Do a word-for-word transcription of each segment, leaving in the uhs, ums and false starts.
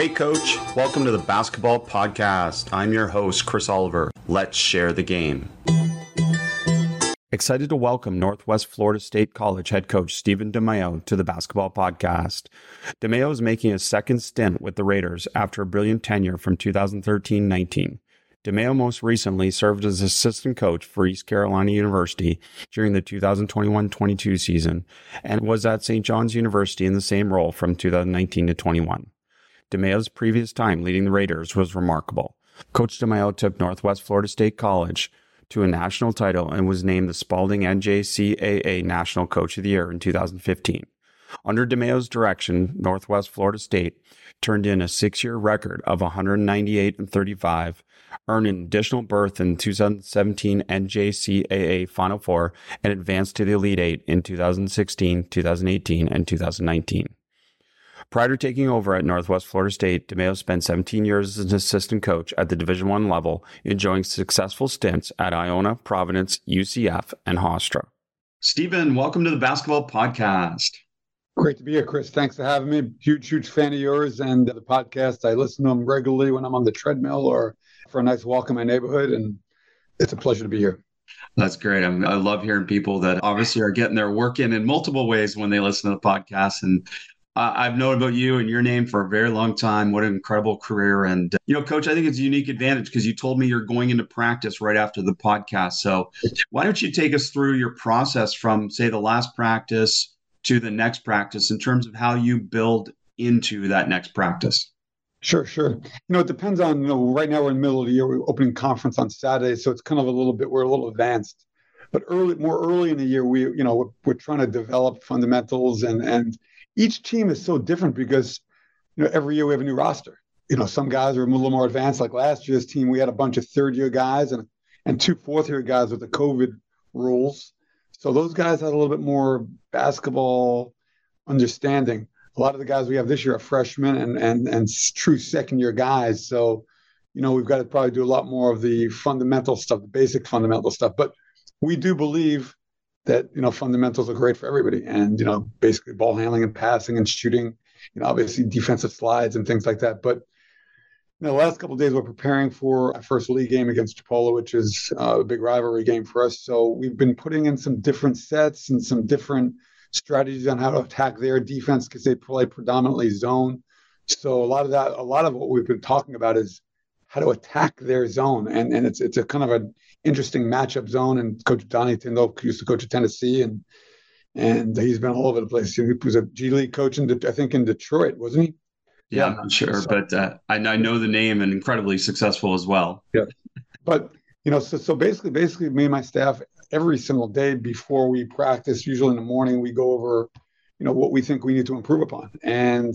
Hey Coach, welcome to the Basketball Podcast. I'm your host, Chris Oliver. Let's share the game. Excited to welcome Northwest Florida State College head coach Steven DeMeo to the Basketball Podcast. DeMeo is making his second stint with the Raiders after a brilliant tenure from two thousand thirteen nineteen. DeMeo most recently served as assistant coach for East Carolina University during the two thousand twenty-one twenty-two season and was at Saint John's University in the same role from two thousand nineteen to twenty-one. DeMeo's previous time leading the Raiders was remarkable. Coach DeMeo took Northwest Florida State College to a national title and was named the Spalding N J C A A National Coach of the Year in two thousand fifteen. Under DeMeo's direction, Northwest Florida State turned in a six-year record of one hundred ninety-eight and thirty-five, earned an additional berth in two thousand seventeen N J C A A Final Four, and advanced to the Elite Eight in two thousand sixteen, two thousand eighteen, and two thousand nineteen. Prior to taking over at Northwest Florida State, DeMeo spent seventeen years as an assistant coach at the Division One level, enjoying successful stints at Iona, Providence, U C F, and Hofstra. Steven, welcome to the Basketball Podcast. Great to be here, Chris. Thanks for having me. Huge, huge fan of yours and the podcast. I listen to them regularly when I'm on the treadmill or for a nice walk in my neighborhood, and it's a pleasure to be here. That's great. I, mean, I love hearing people that obviously are getting their work in in multiple ways when they listen to the podcast, and I've known about you and your name for a very long time. What an incredible career. And, you know, Coach, I think it's a unique advantage because you told me you're going into practice right after the podcast. So why don't you take us through your process from, say, the last practice to the next practice in terms of how you build into that next practice? Sure, sure. You know, it depends on, you know, right now we're in the middle of the year. We're opening conference on Saturday. So it's kind of a little bit, we're a little advanced. But early, more early in the year, we, you know, we're, we're trying to develop fundamentals, and and each team is so different because, you know, every year we have a new roster. You know, some guys are a little more advanced. Like last year's team, we had a bunch of third-year guys and and two fourth-year guys with the COVID rules. So those guys had a little bit more basketball understanding. A lot of the guys we have this year are freshmen and and and true second-year guys. So, you know, we've got to probably do a lot more of the fundamental stuff, the basic fundamental stuff. But we do believe that, you know, fundamentals are great for everybody. And, you know, basically ball handling and passing and shooting, you know, obviously defensive slides and things like that. But, you know, the last couple of days we're preparing for our first league game against Chipola, which is uh, a big rivalry game for us. So we've been putting in some different sets and some different strategies on how to attack their defense because they play predominantly zone. So a lot of that, a lot of what we've been talking about is how to attack their zone. And and it's it's a kind of an interesting matchup zone. And Coach Donnie Tindall used to coach at Tennessee, and and he's been all over the place. He was a G League coach, in De- I think, in Detroit, wasn't he? Yeah, yeah. I'm not sure, so, but uh, I, I know the name, and incredibly successful as well. Yeah, but, you know, so so basically, basically me and my staff, every single day before we practice, usually in the morning, we go over, you know, what we think we need to improve upon. And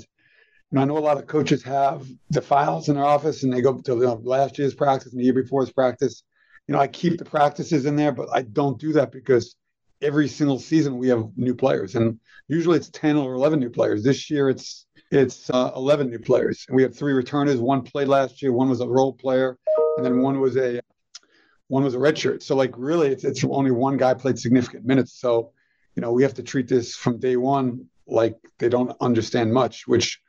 And I know a lot of coaches have the files in their office, and they go to, you know, last year's practice and the year before's practice. You know, I keep the practices in there, but I don't do that because every single season we have new players, and usually it's ten or eleven new players. This year it's it's uh, eleven new players, and we have three returners. One played last year, one was a role player, and then one was a one was a redshirt. So, like, really, it's it's only one guy played significant minutes. So, you know, we have to treat this from day one like they don't understand much, which,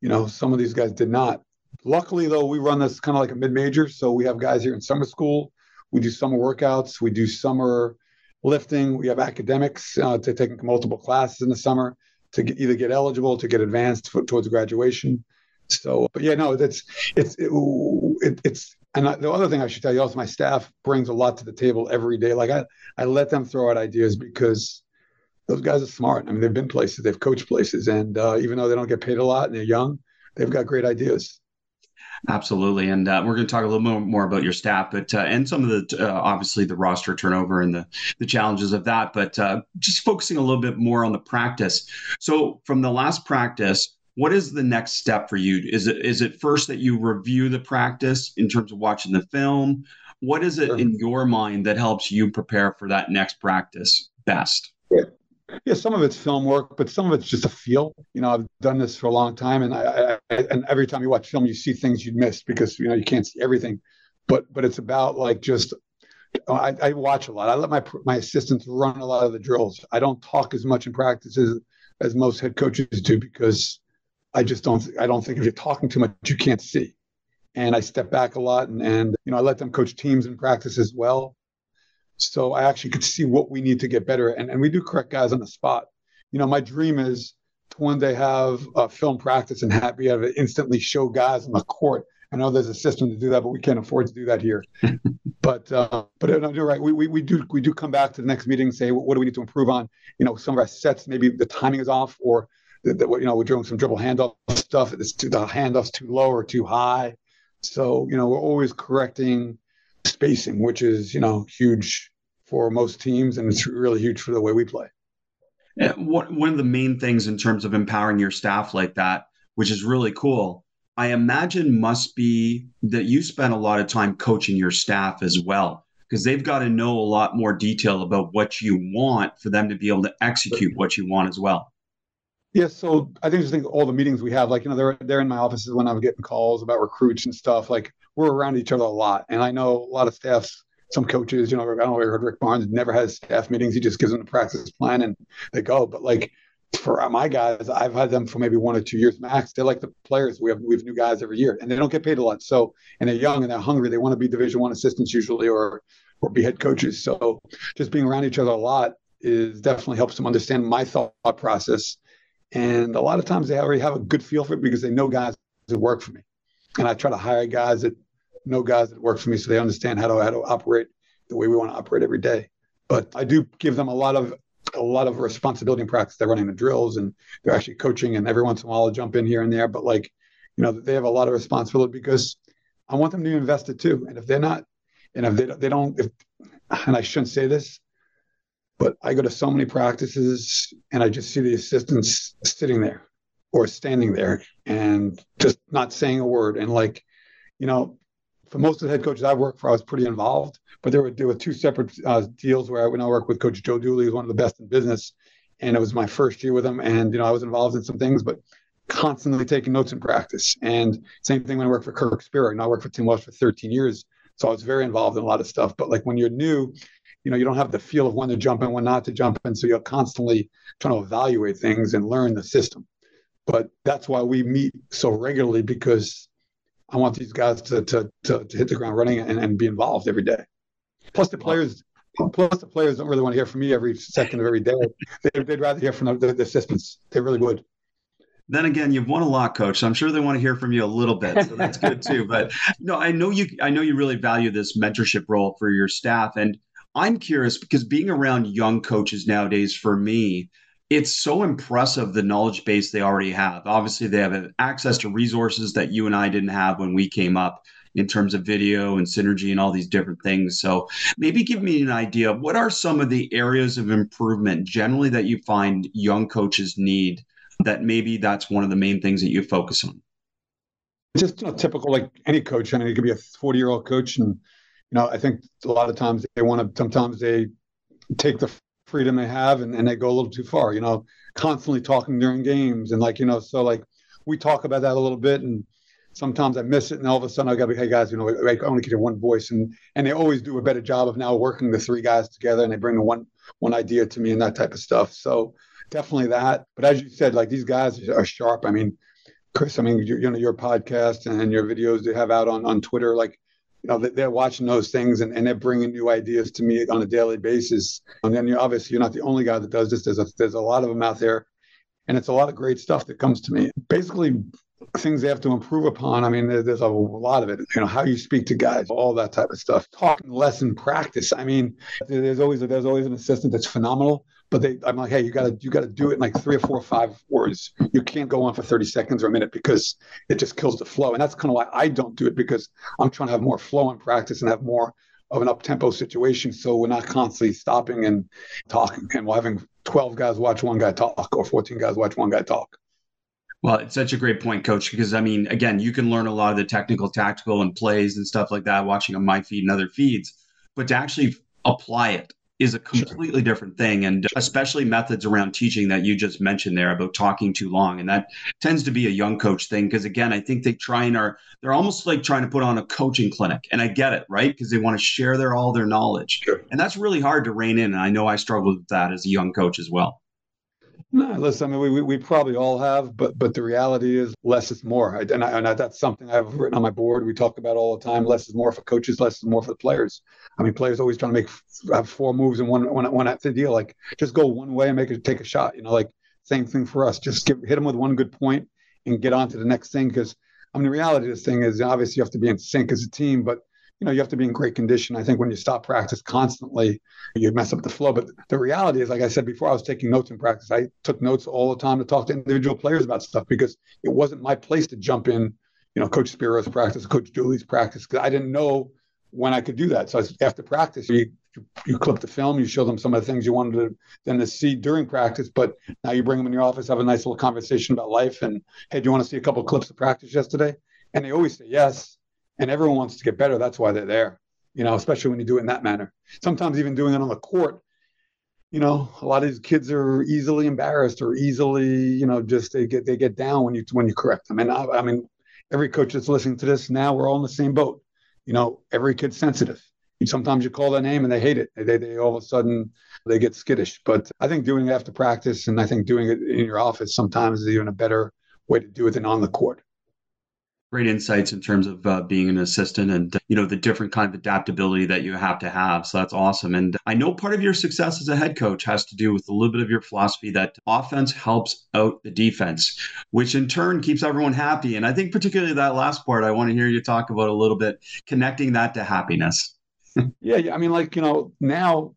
you know, some of these guys did not. Luckily, though, we run this kind of like a mid-major. So we have guys here in summer school. We do summer workouts. We do summer lifting. We have academics uh, to take multiple classes in the summer to get, either get eligible, to get advanced for, towards graduation. So, but yeah, no, that's, it's, it, it, it's, and I, the other thing I should tell you also, my staff brings a lot to the table every day. Like I, I let them throw out ideas because those guys are smart. I mean, they've been places, they've coached places, and uh, even though they don't get paid a lot and they're young, they've got great ideas. Absolutely. And uh, we're going to talk a little more, more about your staff, but uh, and some of the, uh, obviously, the roster turnover and the, the challenges of that, but uh, just focusing a little bit more on the practice. So from the last practice, what is the next step for you? Is it is it first that you review the practice in terms of watching the film? What is it sure. in your mind that helps you prepare for that next practice best? Yeah. Yeah, some of it's film work, but some of it's just a feel. You know, I've done this for a long time, and I, I and every time you watch film, you see things you'd missed because, you know, you can't see everything. But but it's about, like, just I, I watch a lot. I let my my assistants run a lot of the drills. I don't talk as much in practices as most head coaches do because I just don't, I don't think if you're talking too much, you can't see. And I step back a lot and, and, you know, I let them coach teams and practice as well. So I actually could see what we need to get better at. And, and we do correct guys on the spot. You know, my dream is to one day have a film practice and have, be able to instantly show guys on the court. I know there's a system to do that, but we can't afford to do that here. But uh, but no, you're right. We, we we do we do come back to the next meeting and say, what do we need to improve on? You know, some of our sets, maybe the timing is off, or the, the, you know, we're doing some dribble handoff stuff. It's too, the handoff's too low or too high. So you know, we're always correcting spacing, which is, you know, huge for most teams, and it's really huge for the way we play. Yeah, what, one of the main things in terms of empowering your staff like that, which is really cool, I imagine must be that you spend a lot of time coaching your staff as well, because they've got to know a lot more detail about what you want for them to be able to execute what you want as well. Yes. Yeah, so I think just think all the meetings we have, like, you know, they're, they're in my offices when I'm getting calls about recruits and stuff, like we're around each other a lot. And I know a lot of staffs, some coaches, you know, I don't know, I heard Rick Barnes never has staff meetings. He just gives them the practice plan and they go. But like, for my guys, I've had them for maybe one or two years max. They're like the players. We have we have new guys every year, and they don't get paid a lot. So, and they're young and they're hungry. They want to be Division One assistants usually, or or be head coaches. So, just being around each other a lot is definitely helps them understand my thought process. And a lot of times they already have a good feel for it because they know guys that work for me, and I try to hire guys that know guys that work for me, so they understand how to how to operate the way we want to operate every day. But I do give them a lot of. a lot of responsibility in practice. They're running the drills and they're actually coaching, and every once in a while I'll jump in here and there, but like, you know, they have a lot of responsibility because I want them to be invested too. And if they're not, and if they, they don't, if, and I shouldn't say this, but I go to so many practices and I just see the assistants sitting there or standing there and just not saying a word. And like, you know, for most of the head coaches I worked for, I was pretty involved, but there were, there were two separate uh, deals where I went and I worked with Coach Joe Dooley, who's one of the best in business. And it was my first year with him. And, you know, I was involved in some things, but constantly taking notes in practice. And same thing when I worked for Kirk Speraw, and I worked for Tim Welsh for thirteen years. So I was very involved in a lot of stuff. But like when you're new, you know, you don't have the feel of when to jump and when not to jump in. So you're constantly trying to evaluate things and learn the system. But that's why we meet so regularly, because I want these guys to to to, to hit the ground running and, and be involved every day. Plus the players, plus the players don't really want to hear from me every second of every day. They, they'd rather hear from the, the assistants. They really would. Then again, you've won a lot, Coach. So I'm sure they want to hear from you a little bit. So that's good too. But no, I know you. I know you really value this mentorship role for your staff, and I'm curious because being around young coaches nowadays, for me, it's so impressive the knowledge base they already have. Obviously, they have access to resources that you and I didn't have when we came up in terms of video and synergy and all these different things. So maybe give me an idea of what are some of the areas of improvement generally that you find young coaches need, that maybe that's one of the main things that you focus on. Just, you know, typical, like any coach. I mean, it could be a forty-year-old coach. And, you know, I think a lot of times they want to, sometimes they take the freedom they have and, and they go a little too far, you know, constantly talking during games. And like, you know, so like we talk about that a little bit, and sometimes I miss it. And all of a sudden I got to be, hey guys, you know, like, I want to get one voice. And, and they always do a better job of now working the three guys together, and they bring the one, one idea to me and that type of stuff. So definitely that. But as you said, like these guys are sharp. I mean, Chris, I mean, you, you know, your podcast and your videos they have out on, on Twitter, like, you know, they're watching those things and, and they're bringing new ideas to me on a daily basis. And then you're obviously, you're not the only guy that does this. There's a, there's a lot of them out there, and it's a lot of great stuff that comes to me. Basically, things they have to improve upon. I mean, there, there's a lot of it, you know, how you speak to guys, all that type of stuff. Talking less in practice. I mean, there's always a, there's always an assistant that's phenomenal, but they, I'm like, hey, you gotta, you gotta do it in like three or four or five words. You can't go on for thirty seconds or a minute because it just kills the flow. And that's kind of why I don't do it, because I'm trying to have more flow in practice and have more of an up-tempo situation. So we're not constantly stopping and talking, and we're having twelve guys watch one guy talk or fourteen guys watch one guy talk. Well, it's such a great point, Coach, because, I mean, again, you can learn a lot of the technical, tactical, and plays and stuff like that watching on my feed and other feeds, but to actually apply it is a completely sure. different thing, and especially methods around teaching that you just mentioned there about talking too long. And that tends to be a young coach thing because, again, I think they try and are they're almost like trying to put on a coaching clinic, and I get it, right? Because they want to share their all their knowledge, sure. and that's really hard to rein in. And I know I struggled with that as a young coach as well. No, listen, I mean, we, we we probably all have, but but the reality is less is more. And, I, and I, that's something I've written on my board. We talk about all the time. Less is more for coaches, less is more for the players. I mean, players always trying to make have four moves in one one, one at the deal. Like, just go one way and make it, take a shot. You know, like, same thing for us. Just give, hit them with one good point and get on to the next thing. Because, I mean, the reality of this thing is, obviously, you have to be in sync as a team, but you know, you have to be in great condition. I think when you stop practice constantly, you mess up the flow. But the reality is, like I said before, I was taking notes in practice. I took notes all the time to talk to individual players about stuff because it wasn't my place to jump in, you know, Coach Spear's practice, Coach Dooley's practice, because I didn't know when I could do that. So I was, after practice, you, you you clip the film, you show them some of the things you wanted to, them to see during practice. But now you bring them in your office, have a nice little conversation about life. And, hey, do you want to see a couple of clips of practice yesterday? And they always say yes. And everyone wants to get better. That's why they're there, you know, especially when you do it in that manner. Sometimes even doing it on the court, you know, a lot of these kids are easily embarrassed or easily, you know, just they get they get down when you when you correct them. And I, I mean, every coach that's listening to this now, we're all in the same boat. You know, every kid's sensitive. Sometimes you call their name and they hate it. They, they, they all of a sudden they get skittish. But I think doing it after practice and I think doing it in your office sometimes is even a better way to do it than on the court. Great insights in terms of uh, being an assistant and, you know, the different kind of adaptability that you have to have. So that's awesome. And I know part of your success as a head coach has to do with a little bit of your philosophy that offense helps out the defense, which in turn keeps everyone happy. And I think particularly that last part, I want to hear you talk about a little bit, connecting that to happiness. Yeah, yeah. I mean, like, you know, now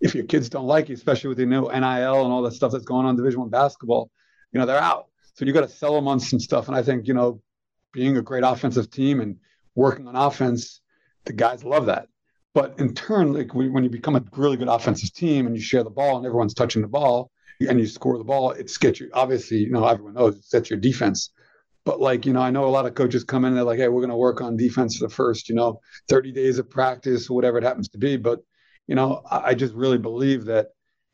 if your kids don't like you, especially with the new N I L and all that stuff that's going on in Division I basketball, you know, they're out. So you got to sell them on some stuff. And I think, you know, being a great offensive team and working on offense, the guys love that. But in turn, like we, when you become a really good offensive team and you share the ball and everyone's touching the ball and you score the ball, it's gets you, obviously, you know, everyone knows it's that's your defense. But like, you know, I know a lot of coaches come in and they're like, hey, we're going to work on defense for the first, you know, thirty days of practice, whatever it happens to be. But, you know, I, I just really believe that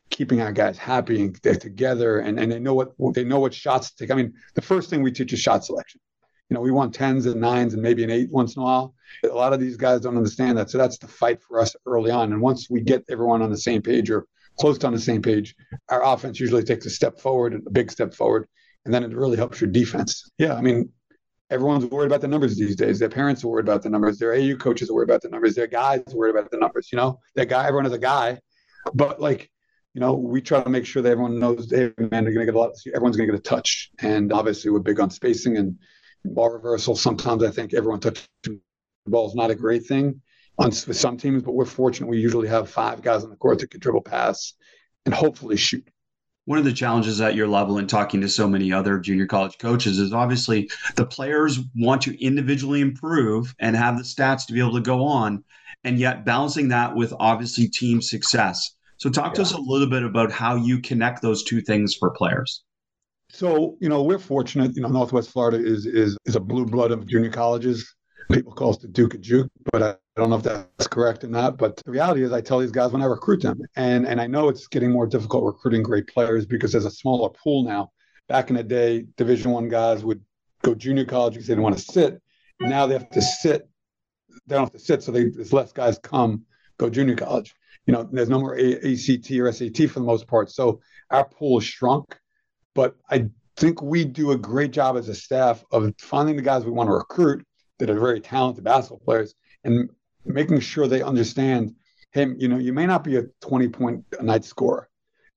keeping our guys happy and they're together and, and they know what, they know what shots to take. I mean, the first thing we teach is shot selection. You know, we want tens and nines and maybe an eight once in a while. A lot of these guys don't understand that. So that's the fight for us early on. And once we get everyone on the same page or close to on the same page, our offense usually takes a step forward, a big step forward. And then it really helps your defense. Yeah, I mean, everyone's worried about the numbers these days. Their parents are worried about the numbers. Their A U coaches are worried about the numbers. Their guys are worried about the numbers. You know, that guy, everyone is a guy. But like, you know, we try to make sure that everyone knows, hey, man, they're going to get a lot. Everyone's going to get a touch. And obviously we're big on spacing and ball reversal. Sometimes I think everyone touching the ball is not a great thing on with some teams, but we're fortunate. We usually have five guys on the court that can dribble, pass, and hopefully shoot. One of the challenges at your level in talking to so many other junior college coaches is obviously the players want to individually improve and have the stats to be able to go on, and yet balancing that with obviously team success. So talk yeah. to us a little bit about how you connect those two things for players. So, you know, we're fortunate, you know, Northwest Florida is is is a blue blood of junior colleges. People call us the Duke of Juke, but I don't know if that's correct or not. But the reality is I tell these guys when I recruit them, and and I know it's getting more difficult recruiting great players because there's a smaller pool now. Back in the day, Division I guys would go junior college because they didn't want to sit. Now they have to sit. They don't have to sit, so they, there's less guys come go junior college. You know, there's no more a- ACT or S A T for the most part. So our pool has shrunk. But I think we do a great job as a staff of finding the guys we want to recruit that are very talented basketball players and making sure they understand, hey, you know, you may not be a twenty-point a night scorer,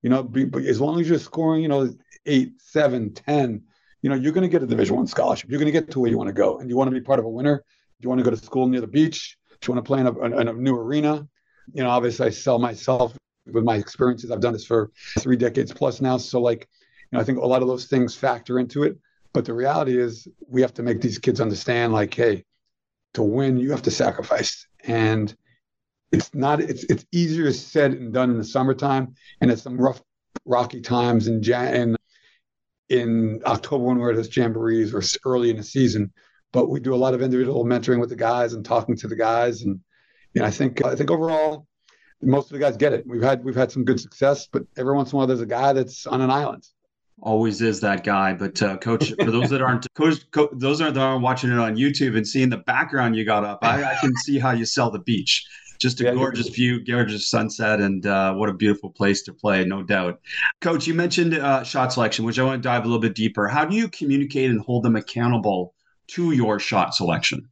you know, be, but as long as you're scoring, you know, eight, seven, ten, you know, you're going to get a Division I scholarship. You're going to get to where you want to go. And you want to be part of a winner. Do you want to go to school near the beach? Do you want to play in a, in a new arena? You know, obviously I sell myself with my experiences. I've done this for three decades plus now. So like, you know, I think a lot of those things factor into it. But the reality is we have to make these kids understand, like, hey, to win, you have to sacrifice. And it's not it's it's easier said and done in the summertime. And it's some rough, rocky times in, Jan- in October when we're at those jamborees or early in the season. But we do a lot of individual mentoring with the guys and talking to the guys. And you know, I think I think overall, most of the guys get it. We've had we've had some good success, but every once in a while there's a guy that's on an island. Always is that guy. But uh, coach, for those that aren't coach, co- those aren't, that aren't watching it on YouTube and seeing the background you got up, I, I can see how you sell the beach. just a yeah, gorgeous view, gorgeous sunset, and uh, what a beautiful place to play, no doubt. Coach, you mentioned uh, shot selection, which I want to dive a little bit deeper. How do you communicate and hold them accountable to your shot selection?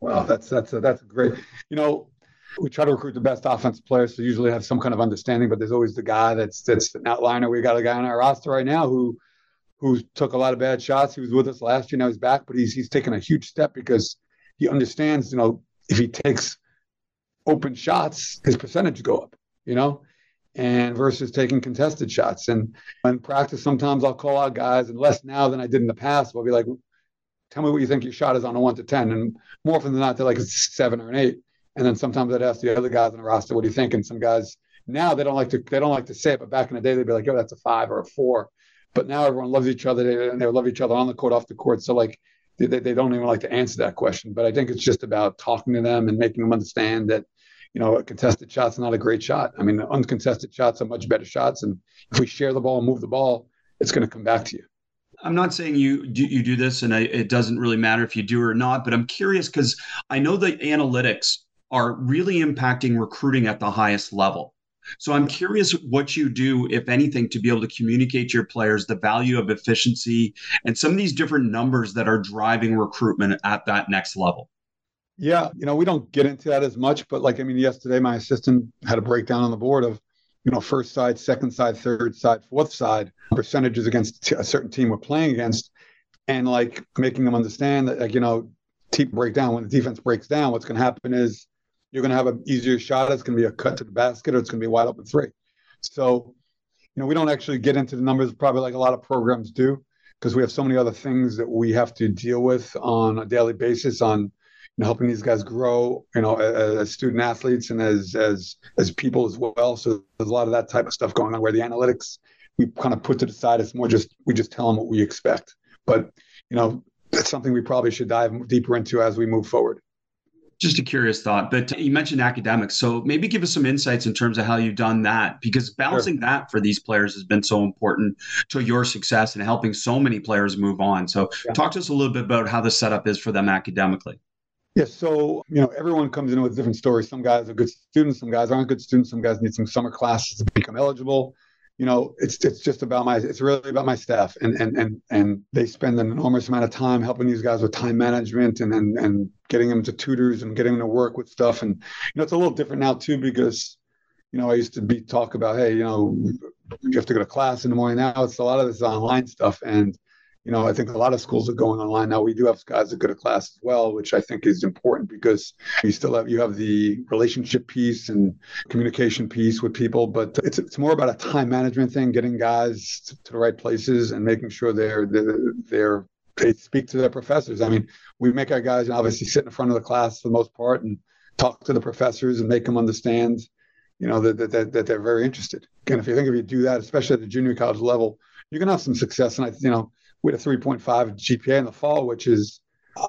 Well, that's that's a, that's great. You know, we try to recruit the best offensive players, so usually have some kind of understanding. But there's always the guy that's that's an outliner. We got a guy on our roster right now who who took a lot of bad shots. He was with us last year. Now he's back, but he's he's taken a huge step because he understands, you know, if he takes open shots, his percentage go up, you know, and versus taking contested shots. And in practice, sometimes I'll call out guys, and less now than I did in the past. I'll be like, tell me what you think your shot is on a one to ten. And more often than not, they're like a seven or an eight. And then sometimes I'd ask the other guys on the roster, what do you think? And some guys now, they don't like to they don't like to say it, but back in the day, they'd be like, oh, that's a five or a four. But now everyone loves each other, and they love each other on the court, off the court. So like, They, they don't even like to answer that question. But I think it's just about talking to them and making them understand that, you know, a contested shot's not a great shot. I mean, uncontested shots are much better shots. And if we share the ball and move the ball, it's going to come back to you. I'm not saying you do, you do this, and I, it doesn't really matter if you do or not. But I'm curious because I know the analytics are really impacting recruiting at the highest level. So I'm curious what you do, if anything, to be able to communicate to your players the value of efficiency and some of these different numbers that are driving recruitment at that next level. Yeah, you know, we don't get into that as much, but like, I mean, yesterday my assistant had a breakdown on the board of, you know, first side, second side, third side, fourth side, percentages against a certain team we're playing against, and like making them understand that, like, you know, team breakdown, when the defense breaks down, what's going to happen is you're going to have an easier shot. It's going to be a cut to the basket, or it's going to be a wide open three. So, you know, we don't actually get into the numbers probably like a lot of programs do, because we have so many other things that we have to deal with on a daily basis on, you know, helping these guys grow, you know, as, as student athletes and as as as people as well. So there's a lot of that type of stuff going on where the analytics we kind of put to the side. It's more just we just tell them what we expect. But, you know, that's something we probably should dive deeper into as we move forward. Just a curious thought, but you mentioned academics. So maybe give us some insights in terms of how you've done that, because balancing sure. that for these players has been so important to your success and helping so many players move on. So yeah. talk to us a little bit about how the setup is for them academically. Yeah. So, you know, everyone comes in with different stories. Some guys are good students. Some guys aren't good students. Some guys need some summer classes to become eligible. You know, it's it's just about my, it's really about my staff. And and and and they spend an enormous amount of time helping these guys with time management and and, and getting them to tutors and getting them to work with stuff. And, you know, it's a little different now, too, because, you know, I used to be talk about, hey, you know, you have to go to class in the morning. Now it's a lot of this online stuff. And, you know, I think a lot of schools are going online now. We do have guys that go to class as well, which I think is important because you still have you have the relationship piece and communication piece with people, but it's it's more about a time management thing, getting guys to, to the right places and making sure they're they're, they're they speak to their professors. I mean, we make our guys obviously sit in front of the class for the most part and talk to the professors and make them understand, you know, that that that they're very interested. Again, if you think if you do that, especially at the junior college level, you're gonna have some success. And I, you know. We had a three point five G P A in the fall, which is,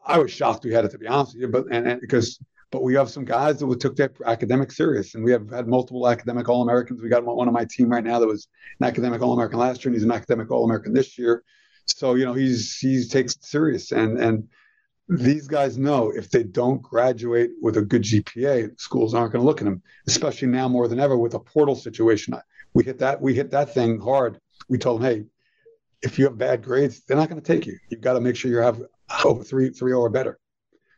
I was shocked we had it, to be honest with you, but and, and because but we have some guys that took their academic serious, and we have had multiple academic All-Americans. We got one on my team right now that was an academic All-American last year, and he's an academic All-American this year. So, you know, he's he takes it serious, and and these guys know if they don't graduate with a good G P A, schools aren't going to look at them, especially now more than ever with a portal situation. We hit that we hit that thing hard. We told them, hey, if you have bad grades, they're not going to take you. You've got to make sure you have over three, three or better.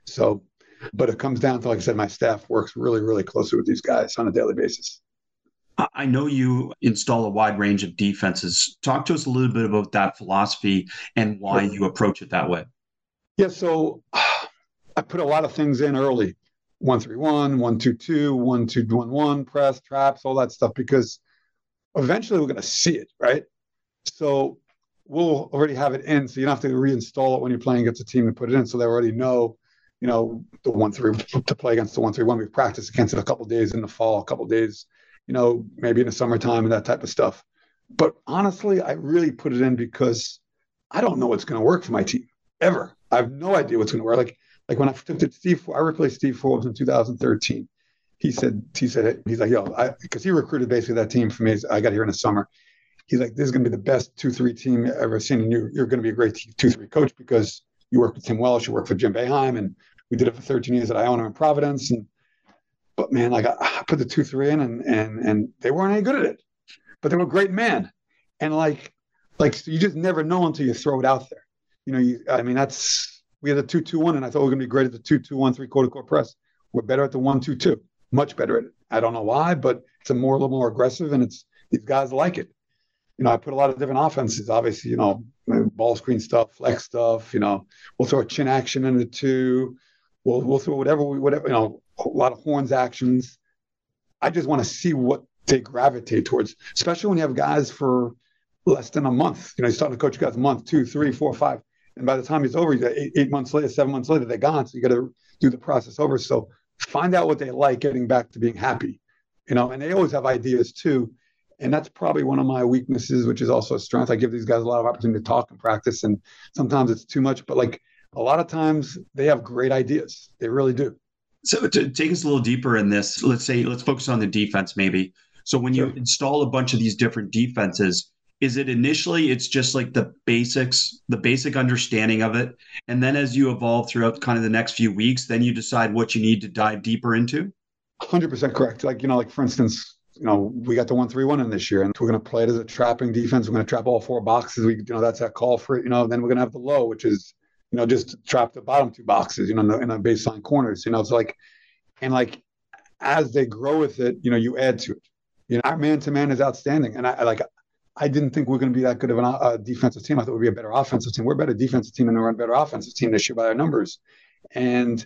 So, but it comes down to, like I said, my staff works really, really closely with these guys on a daily basis. I know you install a wide range of defenses. Talk to us a little bit about that philosophy and why you approach it that way. Yeah. So I put a lot of things in early, one, three, one, one, two, two, one, two, one, one, press, traps, all that stuff, because eventually we're going to see it. Right. So we'll already have it in, so you don't have to reinstall it when you're playing against a team and put it in. So they already know, you know, the one three to play against the one three one. We've practiced against it a couple of days in the fall, a couple of days, you know, maybe in the summertime and that type of stuff. But honestly, I really put it in because I don't know what's going to work for my team ever. I have no idea what's going to work. Like, like when I took to Steve, I replaced Steve Forbes in two thousand thirteen. He said, he said, he's like, yo, because he recruited basically that team for me. I got here in the summer. He's like, this is going to be the best two three team I've ever seen. And you, you're going to be a great two three coach because you work with Tim Welsh, you work for Jim Boeheim, and we did it for thirteen years at Iona and Providence. And But man, like I, I put the two, three in, and and and they weren't any good at it, but they were great men. And like, like you just never know until you throw it out there. You know, you, I mean, that's, we had a two, two, one, and I thought we were going to be great at the two, two, one, three quarter court press. We're better at the one, two, two, much better at it. I don't know why, but it's a more, a little more aggressive, and it's, these guys like it. You know, I put a lot of different offenses, obviously, you know, ball screen stuff, flex stuff, you know, we'll throw a chin action in the two. We'll, we'll throw whatever we, whatever, you know, a lot of horns actions. I just want to see what they gravitate towards, especially when you have guys for less than a month. You know, you start to coach guys a month, two, three, four, five. And by the time it's over, eight, eight months later, seven months later, they're gone. So you got to do the process over. So find out what they like, getting back to being happy, you know, and they always have ideas too. And that's probably one of my weaknesses, which is also a strength. I give these guys a lot of opportunity to talk and practice, and sometimes it's too much, but like a lot of times they have great ideas. They really do. So to take us a little deeper in this, let's say, let's focus on the defense maybe. So when you sure. install a bunch of these different defenses, is it initially, it's just like the basics, the basic understanding of it. And then as you evolve throughout kind of the next few weeks, then you decide what you need to dive deeper into? one hundred percent correct. Like, you know, like for instance, you know, we got the one, three, one in this year, and we're going to play it as a trapping defense. We're going to trap all four boxes. We, you know, that's that call for it, you know, and then we're going to have the low, which is, you know, just trap the bottom two boxes, you know, in the, in the baseline corners, you know, it's like, and like, as they grow with it, you know, you add to it, you know, our man to man is outstanding. And I, like, I didn't think we are going to be that good of a uh, defensive team. I thought we'd be a better offensive team. We're a better defensive team, and we're a better offensive team this year by our numbers. And,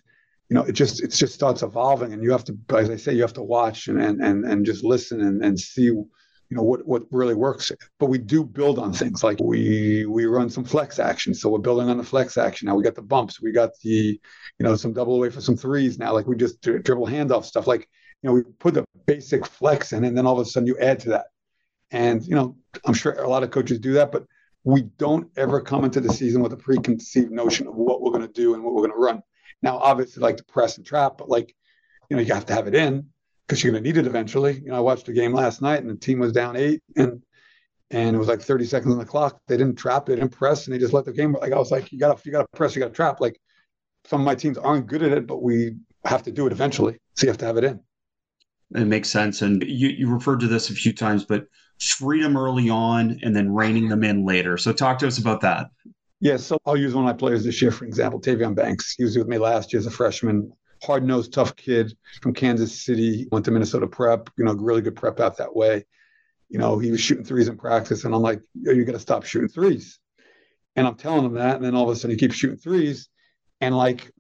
you know, it just it just starts evolving, and you have to, as I say, you have to watch and and and just listen and, and see, you know, what, what really works. But we do build on things. Like we we run some flex action, so we're building on the flex action. Now we got the bumps, we got the, you know, some double away for some threes. Now, like we just dri- dribble handoff stuff. Like, you know, we put the basic flex in, and then all of a sudden you add to that. And you know, I'm sure a lot of coaches do that, but we don't ever come into the season with a preconceived notion of what we're going to do and what we're going to run. Now, obviously, like the press and trap, but like, you know, you have to have it in because you're going to need it eventually. You know, I watched a game last night, and the team was down eight, and and it was like thirty seconds on the clock. They didn't trap, they didn't press, and they just let the game. Like I was like, you got to, you got to press, you got to trap. Like some of my teams aren't good at it, but we have to do it eventually. So you have to have it in. It makes sense, and you you referred to this a few times, but freedom early on, and then reining them in later. So talk to us about that. Yeah, so I'll use one of my players this year, for example, Tavion Banks. He was with me last year as a freshman, hard-nosed, tough kid from Kansas City, went to Minnesota prep, you know, really good prep out that way. You know, he was shooting threes in practice, and I'm like, yo, you got to stop shooting threes. And I'm telling him that, and then all of a sudden he keeps shooting threes, and like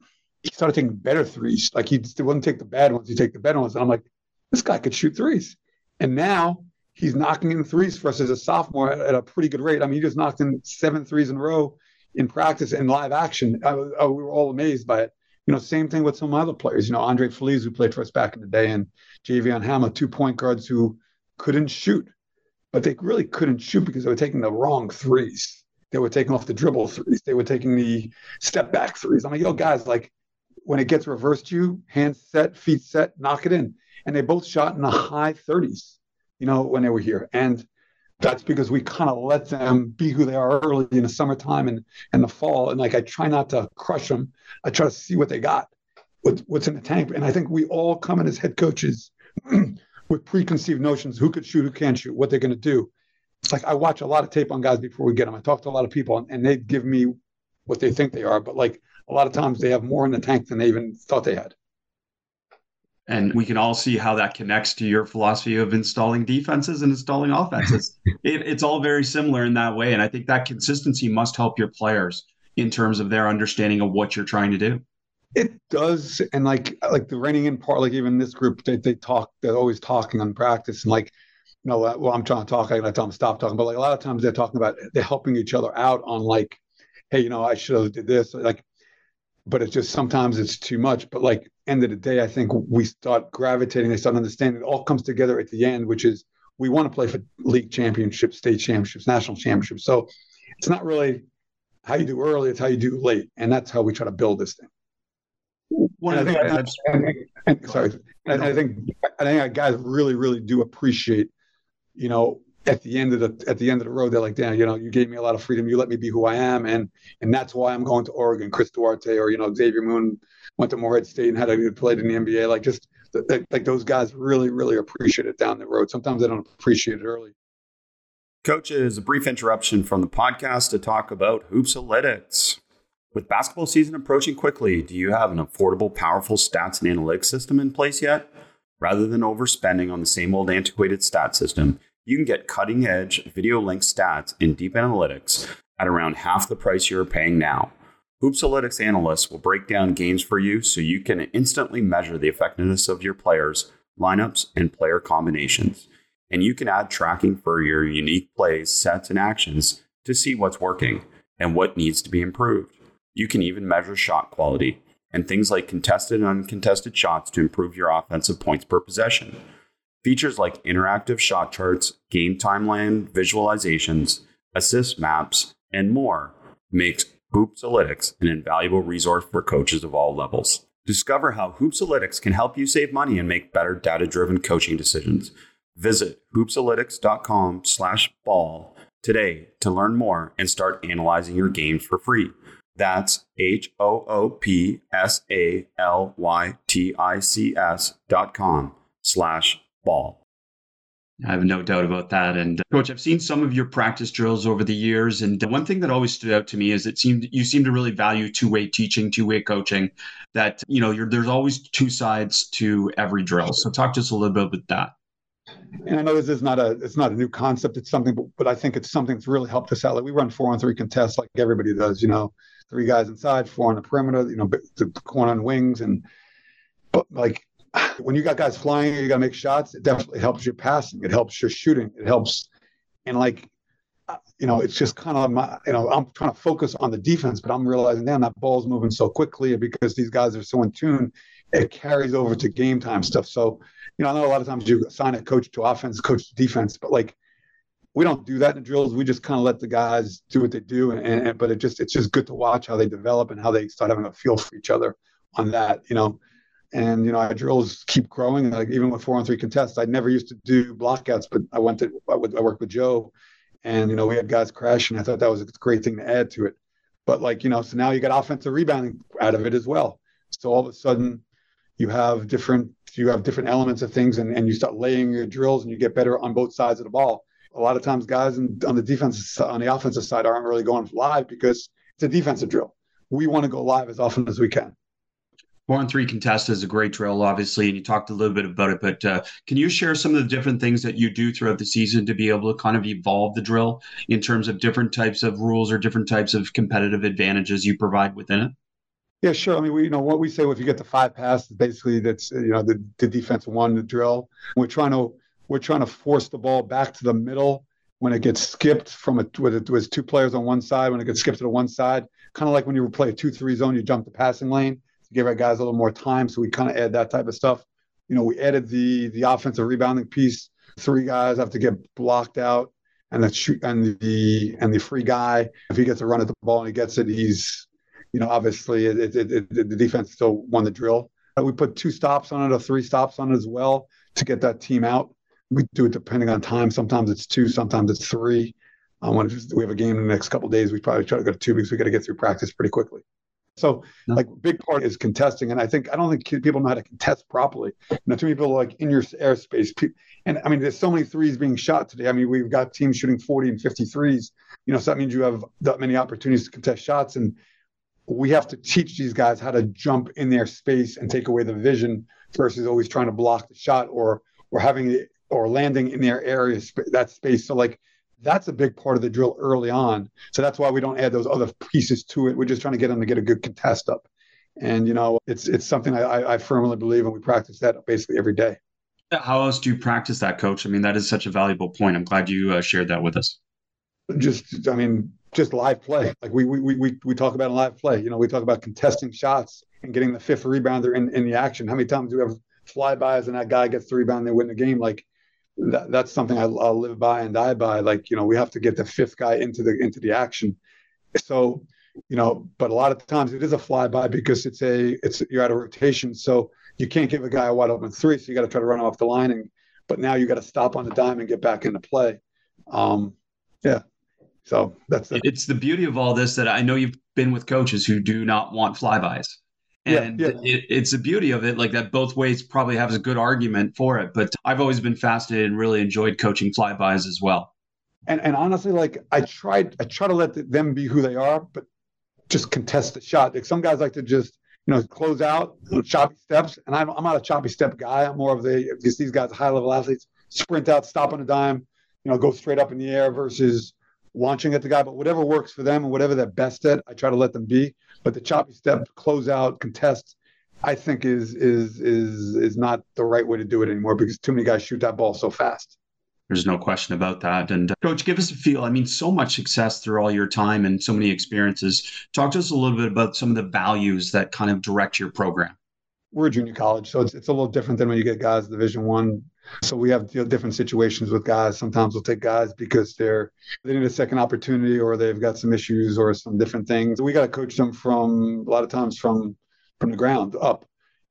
he started taking better threes. Like he just wouldn't take the bad ones, he'd take the better ones. And I'm like, this guy could shoot threes. And now he's knocking in threes for us as a sophomore at a pretty good rate. I mean, he just knocked in seven threes in a row in practice and live action. I, I, we were all amazed by it. You know, same thing with some other players. You know, Andre Feliz, who played for us back in the day, and Javon Hamma, two point guards who couldn't shoot. But they really couldn't shoot because they were taking the wrong threes. They were taking off the dribble threes. They were taking the step back threes. I'm like, yo, guys, like when it gets reversed to you, hands set, feet set, knock it in. And they both shot in the high thirties, you know, when they were here. And that's because we kind of let them be who they are early in the summertime and, and the fall. And like, I try not to crush them. I try to see what they got, what, what's in the tank. And I think we all come in as head coaches with preconceived notions, who could shoot, who can't shoot, what they're going to do. It's like, I watch a lot of tape on guys before we get them. I talk to a lot of people, and, and they give me what they think they are. But like a lot of times they have more in the tank than they even thought they had. And we can all see how that connects to your philosophy of installing defenses and installing offenses. it, it's all very similar in that way. And I think that consistency must help your players in terms of their understanding of what you're trying to do. It does. And like like the reining in part, like even this group, they they talk, they're always talking on practice. And like, you know, well, I'm trying to talk, I gotta tell them stop talking. But like a lot of times they're talking about, they're helping each other out on like, hey, you know, I should have did this. Like, but it's just sometimes it's too much. But like end of the day, I think we start gravitating. They start understanding. It all comes together at the end, which is we want to play for league championships, state championships, national championships. So it's not really how you do early. It's how you do late. And that's how we try to build this thing. One and of the guys, and, and, and, sorry, and I think I think guys really, really do appreciate, you know, at the end of the at the end of the road, they're like, damn, you know, you gave me a lot of freedom. You let me be who I am, and and that's why I'm going to Oregon. Chris Duarte, or you know, Xavier Moon went to Morehead State and had a played in the N B A. Like, just that, like those guys really, really appreciate it down the road. Sometimes they don't appreciate it early. Coaches, a brief interruption from the podcast to talk about Hoopsalytics. With basketball season approaching quickly, do you have an affordable, powerful stats and analytics system in place yet? Rather than overspending on the same old antiquated stat system, you can get cutting-edge video-linked stats and deep analytics at around half the price you're paying now. Hoopsalytics analysts will break down games for you so you can instantly measure the effectiveness of your players, lineups, and player combinations. And you can add tracking for your unique plays, sets, and actions to see what's working and what needs to be improved. You can even measure shot quality and things like contested and uncontested shots to improve your offensive points per possession. Features like interactive shot charts, game timeline visualizations, assist maps, and more makes Hoopsalytics an invaluable resource for coaches of all levels. Discover how Hoopsalytics can help you save money and make better data-driven coaching decisions. Visit hoopsalytics.com slash ball today to learn more and start analyzing your games for free. That's H-O-O-P-S-A-L-Y-T-I-C-S dot com slash ball. I have no doubt about that. And uh, Coach, I've seen some of your practice drills over the years. And one thing that always stood out to me is it seemed you seem to really value two-way teaching, two-way coaching, that, you know, you're, there's always two sides to every drill. So talk to us a little bit about that. And I know this is not a it's not a new concept. It's something, but, but I think it's something that's really helped us out. Like we run four on three contests like everybody does, you know, three guys inside, four on the perimeter, you know, the corner on wings. And but like when you got guys flying, you got to make shots. It definitely helps your passing. It helps your shooting. It helps. And like, you know, it's just kind of my, you know, I'm trying to focus on the defense, but I'm realizing, damn, that ball's moving so quickly because these guys are so in tune. It carries over to game time stuff. So, you know, I know a lot of times you assign a coach to offense, coach to defense, but like we don't do that in the drills. We just kind of let the guys do what they do. And, and but it just it's just good to watch how they develop and how they start having a feel for each other on that, you know. And, you know, our drills keep growing. Like even with four on three contests, I never used to do blockouts, but I went to I, would, I worked with Joe and, you know, we had guys crashing. I thought that was a great thing to add to it. But like, you know, so now you got offensive rebounding out of it as well. So all of a sudden, you have different you have different elements of things and, and you start laying your drills and you get better on both sides of the ball. A lot of times guys in, on the defense on the offensive side aren't really going live because it's a defensive drill. We want to go live as often as we can. Four on three contest is a great drill, obviously, and you talked a little bit about it, but uh, can you share some of the different things that you do throughout the season to be able to kind of evolve the drill in terms of different types of rules or different types of competitive advantages you provide within it? Yeah, sure. I mean, we, you know, what we say, well, if you get the five pass, basically that's, you know, the, the defense won the drill. We're trying to, we're trying to force the ball back to the middle when it gets skipped from a, whether it was two players on one side, when it gets skipped to the one side, kind of like when you play a two, three zone, you jump the passing lane to give our guys a little more time. So we kind of add that type of stuff. You know, we added the, the offensive rebounding piece, three guys have to get blocked out and the shoot and the, and the free guy, if he gets a run at the ball and he gets it, he's, you know, obviously, it, it, it, the defense still won the drill. We put two stops on it or three stops on it as well to get that team out. We do it depending on time. Sometimes it's two, sometimes it's three. Um, when it's, we have a game in the next couple of days, we probably try to go to two because we got to get through practice pretty quickly. So, no. like, big part is contesting. And I think I don't think people know how to contest properly. You know, too many people are like in your airspace. People, and I mean, there's so many threes being shot today. I mean, we've got teams shooting forty and fifty threes. You know, so that means you have that many opportunities to contest shots. And we have to teach these guys how to jump in their space and take away the vision versus always trying to block the shot or or having the, or landing in their area, that space. So like that's a big part of the drill early on. So that's why we don't add those other pieces to it. We're just trying to get them to get a good contest up. And, you know, it's it's something I, I firmly believe, and we practice that basically every day. How else do you practice that, Coach? I mean, that is such a valuable point. I'm glad you uh, shared that with us. Just, I mean, just live play. Like we, we, we, we talk about live play, you know, we talk about contesting shots and getting the fifth rebounder in, in the action. How many times do we have flybys and that guy gets the rebound, they win the game? Like that, that's something I, I'll live by and die by. Like, you know, we have to get the fifth guy into the, into the action. So, you know, but a lot of times it is a flyby because it's a, it's, you're out of rotation. So you can't give a guy a wide open three. So you got to try to run off the line and, but now you got to stop on the dime and get back into play. Um, yeah. So that's the- it's the beauty of all this that I know you've been with coaches who do not want flybys. And yeah, yeah. It, it's the beauty of it, like that both ways probably have a good argument for it. But I've always been fascinated and really enjoyed coaching flybys as well. And and honestly, like I tried, I try to let them be who they are, but just contest the shot. Like some guys like to just, you know, close out choppy steps. And I'm I'm not a choppy step guy. I'm more of the, you see these guys, high level athletes, sprint out, stop on a dime, you know, go straight up in the air versus launching at the guy. But whatever works for them and whatever they're best at, I try to let them be. But the choppy step, close out, contest, I think is is is is not the right way to do it anymore, because too many guys shoot that ball so fast. There's no question about that. And uh, Coach, give us a feel. I mean, so much success through all your time and so many experiences. Talk to us a little bit about some of the values that kind of direct your program. We're a junior college, so it's it's a little different than when you get guys Division One. So we have, you know, different situations with guys. Sometimes we'll take guys because they're they need a second opportunity, or they've got some issues or some different things. We got to coach them from a lot of times from from the ground up.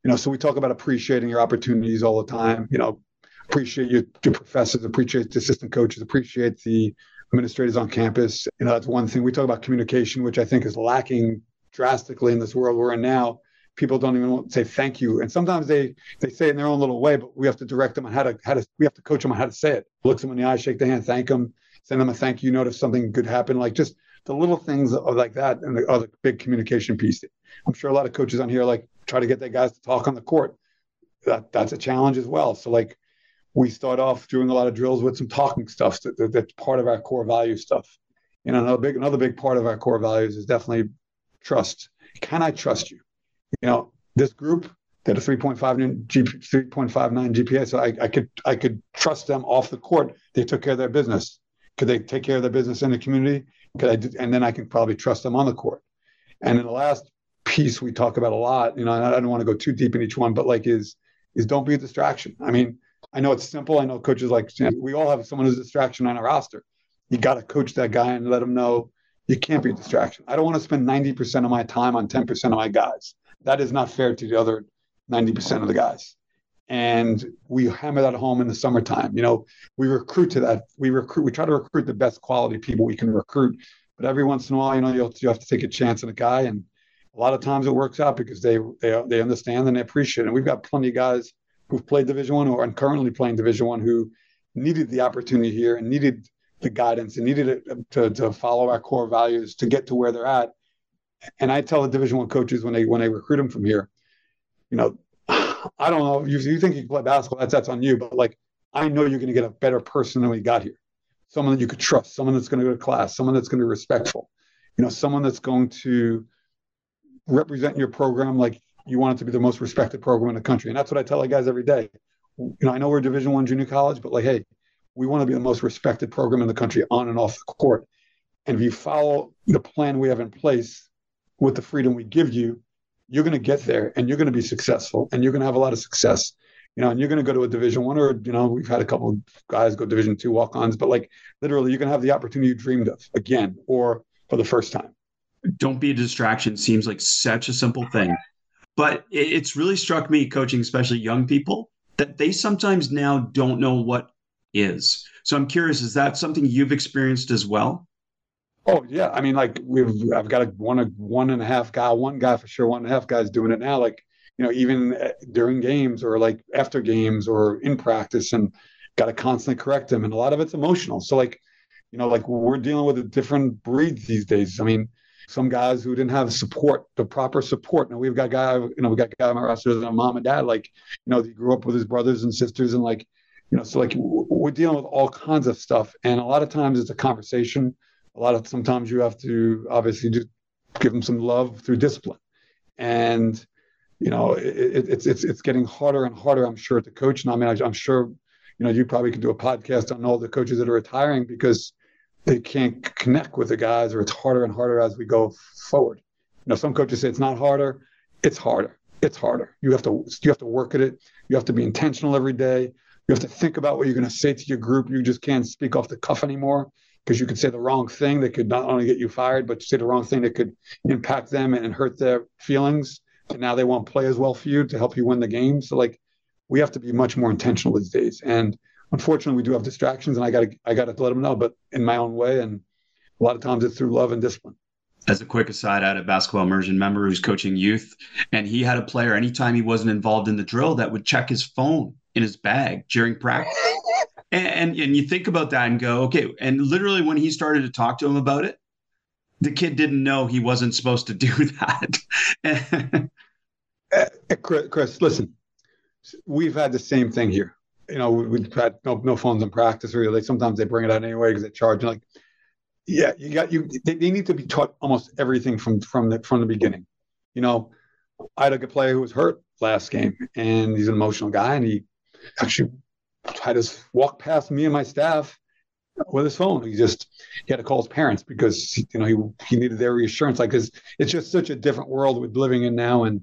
You know, so we talk about appreciating your opportunities all the time. You know, appreciate your, your professors, appreciate the assistant coaches, appreciate the administrators on campus. You know, that's one thing. We talk about communication, which I think is lacking drastically in this world we're in now. People don't even say thank you. And sometimes they they say it in their own little way, but we have to direct them on how to, how to we have to coach them on how to say it. Look them in the eye, shake their hand, thank them, send them a thank you note if something good happened. Like just the little things like that and the other big communication piece. I'm sure a lot of coaches on here like try to get their guys to talk on the court. That That's a challenge as well. So like, we start off doing a lot of drills with some talking stuff. That, that, that's part of our core value stuff. You know, another big another big part of our core values is definitely trust. Can I trust you? You know, this group, they had a three point five nine G P A, so I, I could I could trust them off the court. They took care of their business. Could they take care of their business in the community? Could I do, and then I can probably trust them on the court. And in the last piece we talk about a lot, you know, and I don't want to go too deep in each one, but like is is don't be a distraction. I mean, I know it's simple. I know coaches like, we all have someone who's a distraction on our roster. You got to coach that guy and let him know you can't be a distraction. I don't want to spend ninety percent of my time on ten percent of my guys. That is not fair to the other ninety percent of the guys. And we hammer that home in the summertime. You know, we recruit to that. We recruit, we try to recruit the best quality people we can recruit. But every once in a while, you know, you'll, you have to take a chance on a guy. And a lot of times it works out because they, they, they understand and they appreciate it. And we've got plenty of guys who've played Division One or are currently playing Division One, who needed the opportunity here and needed the guidance and needed it to, to follow our core values to get to where they're at. And I tell the Division One coaches when they when they recruit them from here, you know, I don't know, you, you think you can play basketball, that's, that's on you. But like, I know you're going to get a better person than we got here. Someone that you could trust, someone that's going to go to class, someone that's going to be respectful, you know, someone that's going to represent your program like you want it to be the most respected program in the country. And that's what I tell our guys every day. You know, I know we're Division One junior college, but like, hey, we want to be the most respected program in the country on and off the court. And if you follow the plan we have in place with the freedom we give you, you're going to get there and you're going to be successful and you're going to have a lot of success, you know, and you're going to go to a Division One, or, you know, we've had a couple of guys go Division Two walk-ons, but like literally you're going to have the opportunity you dreamed of again, or for the first time. Don't be a distraction seems like such a simple thing. But it's really struck me coaching, especially young people, that they sometimes now don't know what is. So I'm curious, is that something you've experienced as well? Oh, yeah. I mean, like we've, I've got a one, a one and a half guy, one guy for sure, one and a half guys doing it now. Like, you know, even during games or like after games or in practice, and got to constantly correct them. And a lot of it's emotional. So like, you know, like we're dealing with a different breed these days. I mean, some guys who didn't have support, the proper support. Now we've got guy, you know, we got a guy on my roster and a mom and dad, like, you know, he grew up with his brothers and sisters, and like, you know, so like we're dealing with all kinds of stuff. And a lot of times it's a conversation. A lot of sometimes you have to obviously just give them some love through discipline. And, you know, it, it's, it's, it's getting harder and harder, I'm sure, to coach. And I mean, I, I'm sure, you know, you probably could do a podcast on all the coaches that are retiring because they can't connect with the guys, or it's harder and harder as we go forward. You know, some coaches say it's not harder. It's harder. It's harder. You have to, you have to work at it. You have to be intentional every day. You have to think about what you're going to say to your group. You just can't speak off the cuff anymore, because you could say the wrong thing that could not only get you fired, but you say the wrong thing that could impact them and hurt their feelings. And now they won't play as well for you to help you win the game. So like, we have to be much more intentional these days. And unfortunately, we do have distractions, and I got to I got to let them know, but in my own way. And a lot of times it's through love and discipline. As a quick aside, I had a basketball immersion member who's coaching youth, and he had a player, anytime he wasn't involved in the drill, that would check his phone in his bag during practice. And, and, and you think about that and go, okay. And literally when he started to talk to him about it, the kid didn't know he wasn't supposed to do that. uh, Chris, listen, we've had the same thing here. You know, we, we've had no, no phones in practice, really. Like, sometimes they bring it out anyway because they charge. Like, yeah, you got you. They, they need to be taught almost everything from from the from the beginning. You know, I had a player who was hurt last game, and he's an emotional guy, and he actually had us walk past me and my staff with his phone. He just he had to call his parents because, you know, he he needed their reassurance. Like, because it's just such a different world we're living in now. And,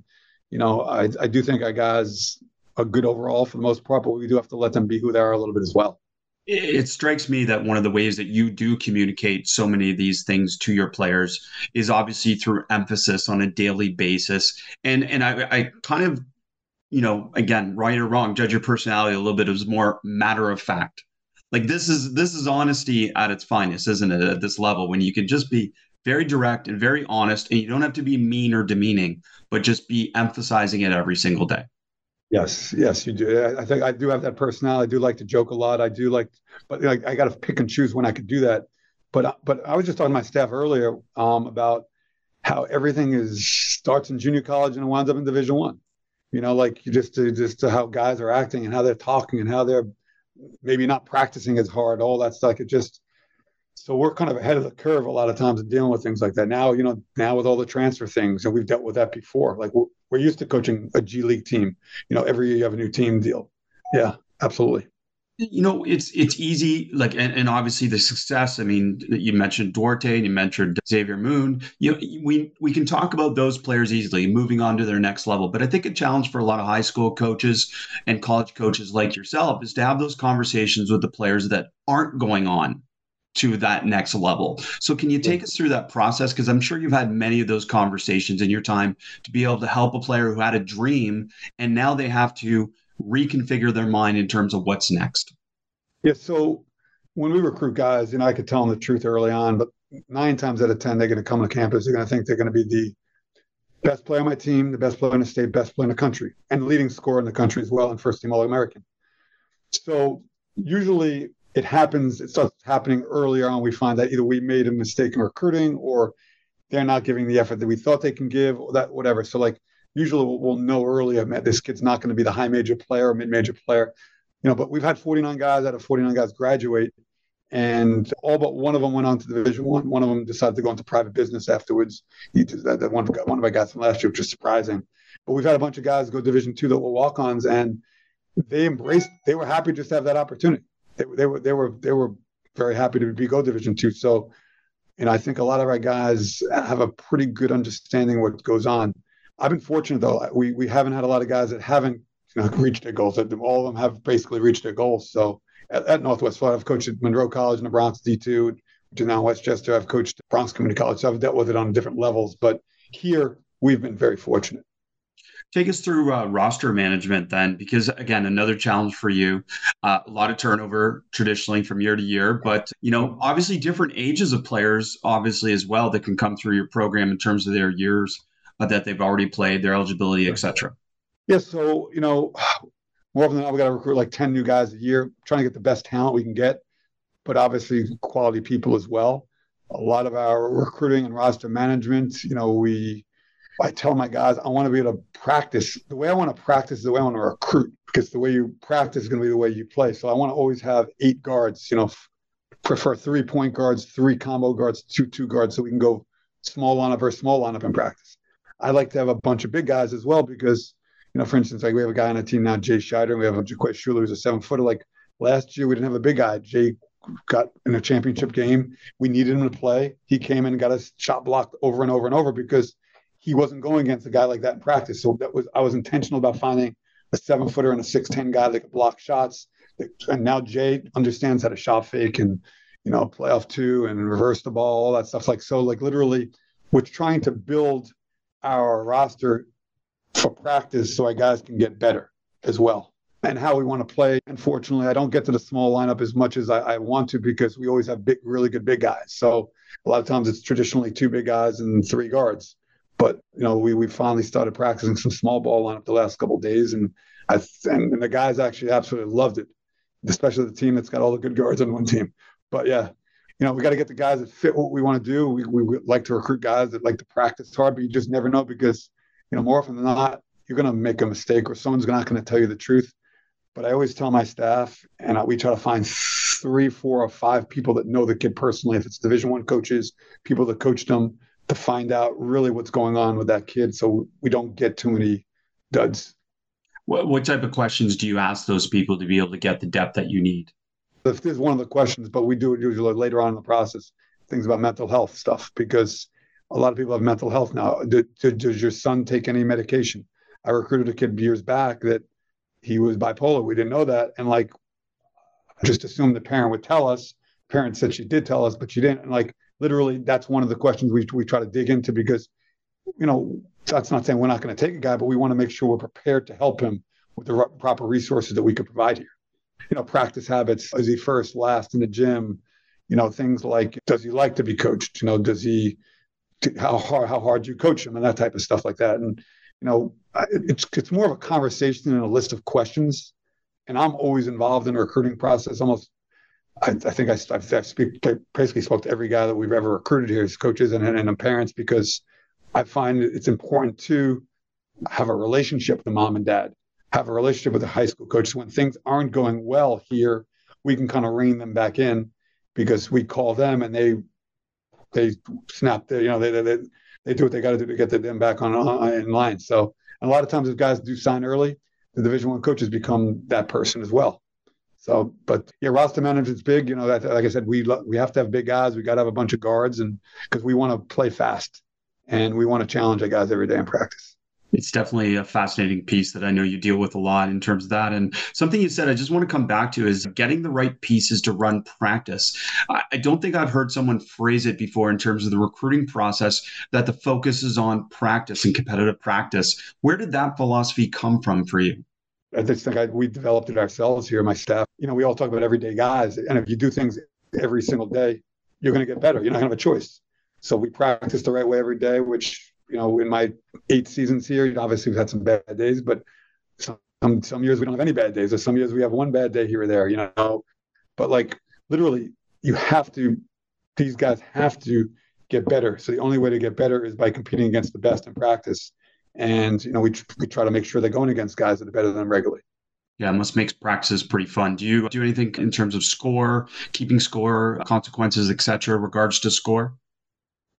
you know, I I do think our guys are good overall for the most part, but we do have to let them be who they are a little bit as well. It, it strikes me that one of the ways that you do communicate so many of these things to your players is obviously through emphasis on a daily basis. And and I I kind of, you know, again, right or wrong, judge your personality a little bit as more matter of fact. Like, this is this is honesty at its finest, isn't it, at this level, when you can just be very direct and very honest, and you don't have to be mean or demeaning, but just be emphasizing it every single day. Yes, yes, you do. I think I do have that personality. I do like to joke a lot. I do like, but like, I got to pick and choose when I could do that. But but I was just talking to my staff earlier um, about how everything is starts in junior college and winds up in Division One. You know, like just to, just to how guys are acting and how they're talking and how they're maybe not practicing as hard, all that stuff. It just so we're kind of ahead of the curve a lot of times in dealing with things like that. Now, you know, now with all the transfer things, and we've dealt with that before. Like, we're, we're used to coaching a G League team. You know, every year you have a new team deal. Yeah, absolutely. You know, it's it's easy. Like, and, and obviously the success. I mean, you mentioned Duarte, and you mentioned Xavier Moon. You know, we we can talk about those players easily, moving on to their next level. But I think a challenge for a lot of high school coaches and college coaches like yourself is to have those conversations with the players that aren't going on to that next level. So can you take us through that process? Because I'm sure you've had many of those conversations in your time to be able to help a player who had a dream and now they have to reconfigure their mind in terms of what's next. Yeah, so when we recruit guys, you know, I could tell them the truth early on, but nine times out of ten, they're going to come to campus. They're going to think they're going to be the best player on my team, the best player in the state, best player in the country, and the leading scorer in the country as well, and first team All-American. So usually it happens, it starts happening earlier on. We find that either we made a mistake in recruiting or they're not giving the effort that we thought they can give, or that, whatever. So like, usually we'll, we'll know earlier, man, this kid's not going to be the high major player or mid major player, you know, but we've had forty-nine guys out of forty-nine guys graduate, and all but one of them went on to Division One. One of them decided to go into private business afterwards. He just, that, that one, one of our guys from last year, which was surprising, but we've had a bunch of guys go Division Two that were walk-ons, and they embraced, they were happy just to have that opportunity. They, they were they were they were very happy to be go Division Two. So, and I think a lot of our guys have a pretty good understanding of what goes on. I've been fortunate though; we we haven't had a lot of guys that haven't, you know, reached their goals. All of them have basically reached their goals. So at, at Northwest Florida, I've coached at Monroe College in the Bronx D two, which is now Westchester. I've coached at Bronx Community College. So I've dealt with it on different levels, but here we've been very fortunate. Take us through uh, roster management then, because again, another challenge for you, uh, a lot of turnover traditionally from year to year, but, you know, obviously different ages of players, obviously as well, that can come through your program in terms of their years uh, that they've already played, their eligibility, et cetera. Yeah. So, you know, more often than not, we got to recruit like ten new guys a year, trying to get the best talent we can get, but obviously quality people as well. A lot of our recruiting and roster management, you know, we, I tell my guys, I want to be able to practice. The way I want to practice is the way I want to recruit, because the way you practice is going to be the way you play. So I want to always have eight guards, you know, f- prefer three point guards, three combo guards, two two guards, so we can go small lineup versus small lineup in practice. I like to have a bunch of big guys as well because, you know, for instance, like we have a guy on our team now, Jay Scheider, and we have a Jaquay Schuler who's a seven-footer. Like last year, we didn't have a big guy. Jay got in a championship game. We needed him to play. He came in and got us shot blocked over and over and over because he wasn't going against a guy like that in practice. So that was, I was intentional about finding a seven footer and a six ten guy that could block shots. And now Jay understands how to shot fake and, you know, play off two and reverse the ball, all that stuff. Like, so like literally we're trying to build our roster for practice so our guys can get better as well. and how we want to play. Unfortunately, I don't get to the small lineup as much as I, I want to, because we always have big, really good big guys. So a lot of times it's traditionally two big guys and three guards. But, you know, we we finally started practicing some small ball lineup the last couple of days, and I and, and the guys actually absolutely loved it, especially the team that's got all the good guards on one team. But, yeah, you know, we got to get the guys that fit what we want to do. We, we like to recruit guys that like to practice hard, but you just never know, because, you know, more often than not, you're going to make a mistake or someone's not going to tell you the truth. But I always tell my staff, and I, we try to find three, four, or five people that know the kid personally, if it's Division One coaches, people that coach them, to find out really what's going on with that kid, so we don't get too many duds. What, what type of questions do you ask those people to be able to get the depth that you need? This is one of the questions, but we do it usually later on in the process, things about mental health stuff, because a lot of people have mental health now. Did, did, does your son take any medication? I recruited a kid years back that he was bipolar. We didn't know that. And like, I just assumed the parent would tell us. The parent said she did tell us, but she didn't. And like, literally, that's one of the questions we we try to dig into, because, you know, that's not saying we're not going to take a guy, but we want to make sure we're prepared to help him with the r- proper resources that we could provide here. You know, practice habits. Is he first, last in the gym? You know, things like, does he like to be coached? You know, does he, how hard, how hard do you coach him, and that type of stuff like that. And, you know, it's it's more of a conversation than a list of questions. And I'm always involved in the recruiting process. Almost, I, I think I, I speak, basically spoke to every guy that we've ever recruited here as coaches and, and, and parents, because I find it's important to have a relationship with the mom and dad, have a relationship with the high school coach. So when things aren't going well here, we can kind of rein them back in, because we call them and they they snap, their, you know, they, they they do what they got to do to get them back on, on in line. So a lot of times if guys do sign early, the Division One coaches become that person as well. So, but yeah, roster management's big. You know, that, like I said, we lo- we have to have big guys. We got to have a bunch of guards, and because we want to play fast, and we want to challenge our guys every day in practice. It's definitely a fascinating piece that I know you deal with a lot in terms of that. And something you said, I just want to come back to, is getting the right pieces to run practice. I, I don't think I've heard someone phrase it before in terms of the recruiting process, that the focus is on practice and competitive practice. Where did that philosophy come from for you? I just think I, we developed it ourselves here, my staff. You know, we all talk about everyday guys. And if you do things every single day, you're going to get better. You're not going to have a choice. So we practice the right way every day, which, you know, in my eight seasons here, obviously we've had some bad days, but some some years we don't have any bad days, or some years we have one bad day here or there, you know. But like, literally, you have to, these guys have to get better. So the only way to get better is by competing against the best in practice. And, you know, we we try to make sure they're going against guys that are better than them regularly. Yeah, it must make practices pretty fun. Do you do anything in terms of score, keeping score, consequences, et cetera, in regards to score?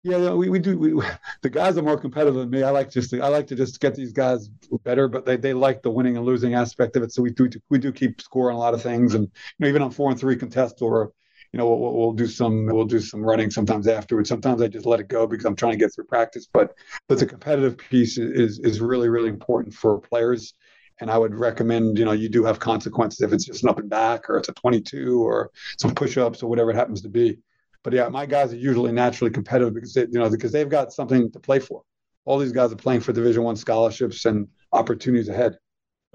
Yeah, we we do. We, the guys are more competitive than me. I like just to, I like to just get these guys better, but they, they like the winning and losing aspect of it. So we do we do keep score on a lot of things, and you know, even on four and three contests, or you know, we'll, we'll do some we'll do some running sometimes afterwards. Sometimes I just let it go because I'm trying to get through practice. But but the competitive piece is is really really important for players, and I would recommend, you know, you do have consequences if it's just an up and back, or it's a twenty-two, or some push-ups, or whatever it happens to be. But yeah, my guys are usually naturally competitive because they, you know, because they've got something to play for. All these guys are playing for Division One scholarships and opportunities ahead.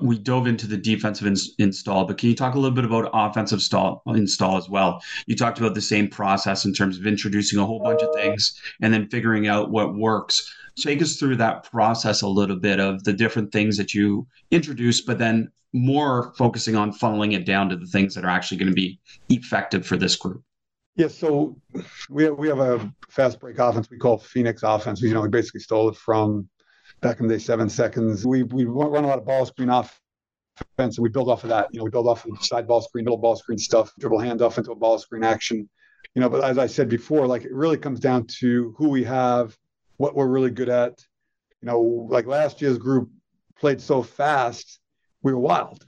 We dove into the defensive ins- install, but can you talk a little bit about offensive stall, install as well? You talked about the same process in terms of introducing a whole bunch of things and then figuring out what works. Take us through that process a little bit of the different things that you introduce, but then more focusing on funneling it down to the things that are actually going to be effective for this group. Yeah, so we have, we have a fast break offense we call Phoenix offense. You know, we basically stole it from back in the day, seven seconds. We we run a lot of ball screen offense, and we build off of that. You know, we build off of side ball screen, middle ball screen stuff, dribble handoff into a ball screen action. You know, but as I said before, like it really comes down to who we have, what we're really good at. You know, like last year's group played so fast, we were wild.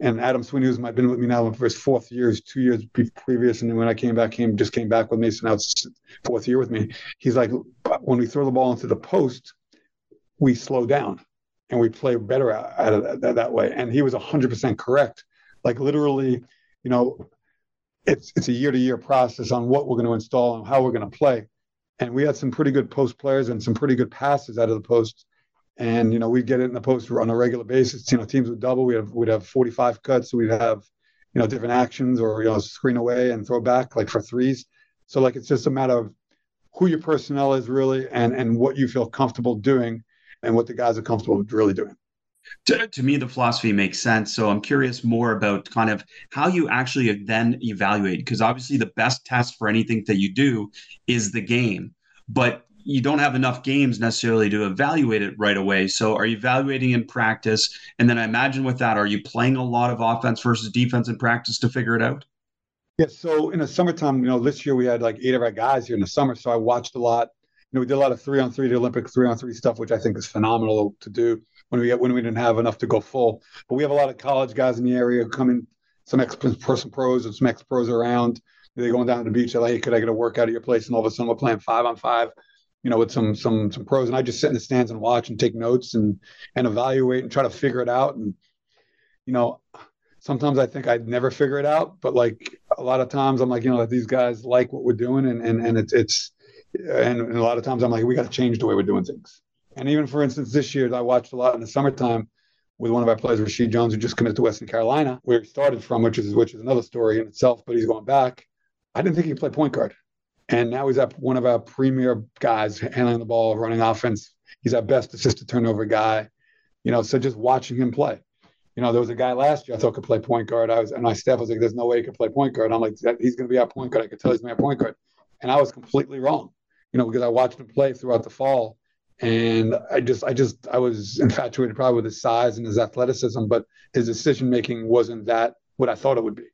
And Adam Sweeney, who's been with me now for his fourth year, is two years previous. And then when I came back, he just came back with me. So now it's fourth year with me. He's like, when we throw the ball into the post, we slow down and we play better out of that, that way. And he was one hundred percent correct. Like literally, you know, it's it's a year-to-year process on what we're going to install and how we're going to play. And we had some pretty good post players and some pretty good passes out of the post. And, you know, we'd get it in the post on a regular basis. You know, teams would double. We'd have, we'd have forty-five cuts. So we'd have, you know, different actions or, you know, screen away and throw back, like, for threes. So, like, it's just a matter of who your personnel is really and, and what you feel comfortable doing and what the guys are comfortable really doing. To, to me, the philosophy makes sense. So I'm curious more about kind of how you actually then evaluate, because obviously the best test for anything that you do is the game, but you don't have enough games necessarily to evaluate it right away. So are you evaluating in practice? And then I imagine with that, are you playing a lot of offense versus defense in practice to figure it out? Yes. Yeah, so in the summertime, you know, this year we had like eight of our guys here in the summer. So I watched a lot. You know, we did a lot of three-on-three, the Olympic three-on-three stuff, which I think is phenomenal to do when we when we didn't have enough to go full. But we have a lot of college guys in the area who come in, some ex-person pros and some ex-pros around. They're going down to the beach. They're like, hey, could I get a workout at your place? And all of a sudden we're playing five-on-five, you know, with some some some pros. And I just sit in the stands and watch and take notes and and evaluate and try to figure it out. And, you know, sometimes I think I'd never figure it out. But, like, a lot of times I'm like, you know, these guys like what we're doing. And, and, and it's it's – And, and a lot of times I'm like, we got to change the way we're doing things. And even, for instance, this year, I watched a lot in the summertime with one of our players, Rasheed Jones, who just committed to Western Carolina, where he started from, which is which is another story in itself, but he's going back. I didn't think he could play point guard. And now he's at one of our premier guys, handling the ball, running offense. He's our best assist-to-turnover guy. You know, so just watching him play. You know, there was a guy last year I thought could play point guard. I was, and my staff was like, there's no way he could play point guard. And I'm like, he's going to be our point guard. I could tell he's going to be our point guard. And I was completely wrong. You know, because I watched him play throughout the fall, and I just, I just, I was infatuated probably with his size and his athleticism, but his decision making wasn't that what I thought it would be.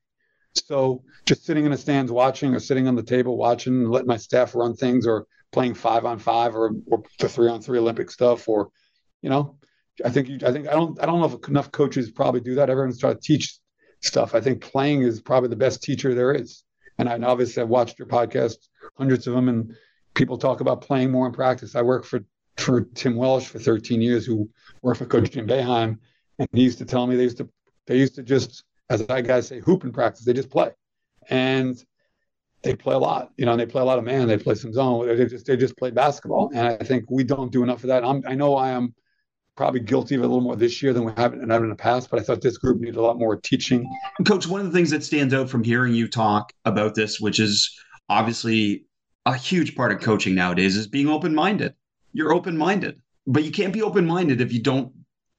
So just sitting in the stands watching, or sitting on the table watching, letting my staff run things, or playing five on five, or or the three on three Olympic stuff, or, you know, I think you, I think I don't, I don't know if enough coaches probably do that. Everyone's trying to teach stuff. I think playing is probably the best teacher there is, and I and obviously I've watched your podcast, hundreds of them, and people talk about playing more in practice. I worked for, for Tim Welsh for thirteen years, who worked for Coach Jim Boeheim, and he used to tell me they used to they used to just, as I guys say, hoop in practice. They just play, and they play a lot, you know. And they play a lot of man. They play some zone. They just they just play basketball, and I think we don't do enough of that. I'm, I know I am probably guilty of it a little more this year than we haven't and in the past, but I thought this group needed a lot more teaching. Coach, one of the things that stands out from hearing you talk about this, which is obviously a huge part of coaching nowadays, is being open-minded. You're open-minded, but you can't be open-minded if you don't